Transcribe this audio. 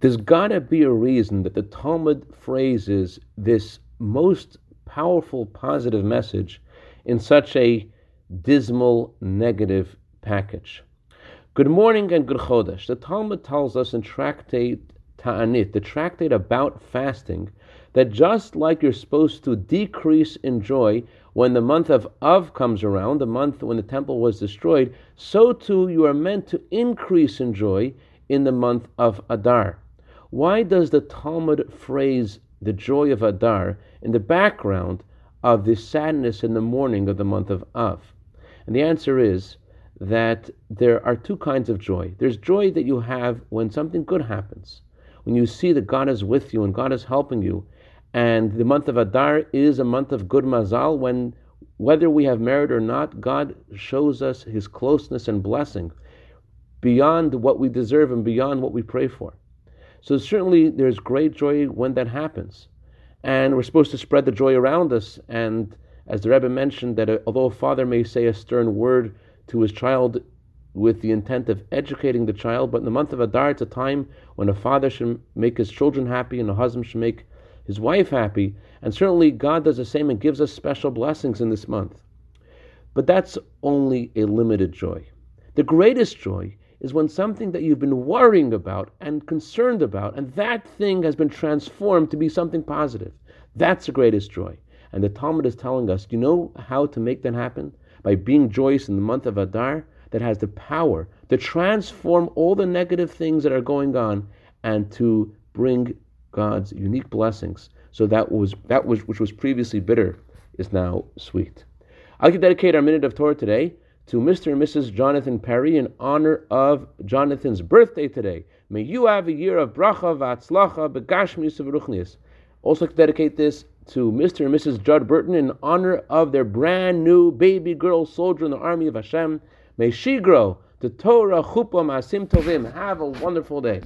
There's got to be a reason that the Talmud phrases this most powerful positive message in such a dismal negative package. Good morning and good chodesh. The Talmud tells us in Tractate Ta'anit, the tractate about fasting, that just like you're supposed to decrease in joy when the month of Av comes around, the month when the temple was destroyed, so too you are meant to increase in joy in the month of Adar. Why does the Talmud phrase the joy of Adar in the background of the sadness in the morning of the month of Av? And the answer is that there are two kinds of joy. There's joy that you have when something good happens, when you see that God is with you and God is helping you. And the month of Adar is a month of good mazal, when whether we have merit or not, God shows us his closeness and blessing beyond what we deserve and beyond what we pray for. So certainly there's great joy when that happens. And we're supposed to spread the joy around us. And as the Rebbe mentioned, that although a father may say a stern word to his child with the intent of educating the child, but in the month of Adar, it's a time when a father should make his children happy and a husband should make his wife happy. And certainly God does the same and gives us special blessings in this month. But that's only a limited joy. The greatest joy is when something that you've been worrying about and concerned about, and that thing has been transformed to be something positive. That's the greatest joy. And the Talmud is telling us, you know how to make that happen? By being joyous in the month of Adar, that has the power to transform all the negative things that are going on and to bring God's unique blessings. So which was previously bitter is now sweet. I'd like to dedicate our minute of Torah today to Mr. and Mrs. Jonathan Perry in honor of Jonathan's birthday today. May you have a year of bracha v'atzlacha b'gashmiyus v'ruchnius. Also to dedicate this to Mr. and Mrs. Judd Burton in honor of their brand new baby girl soldier in the army of Hashem. May she grow to Torah, chupah, ma'asim tovim. Have a wonderful day.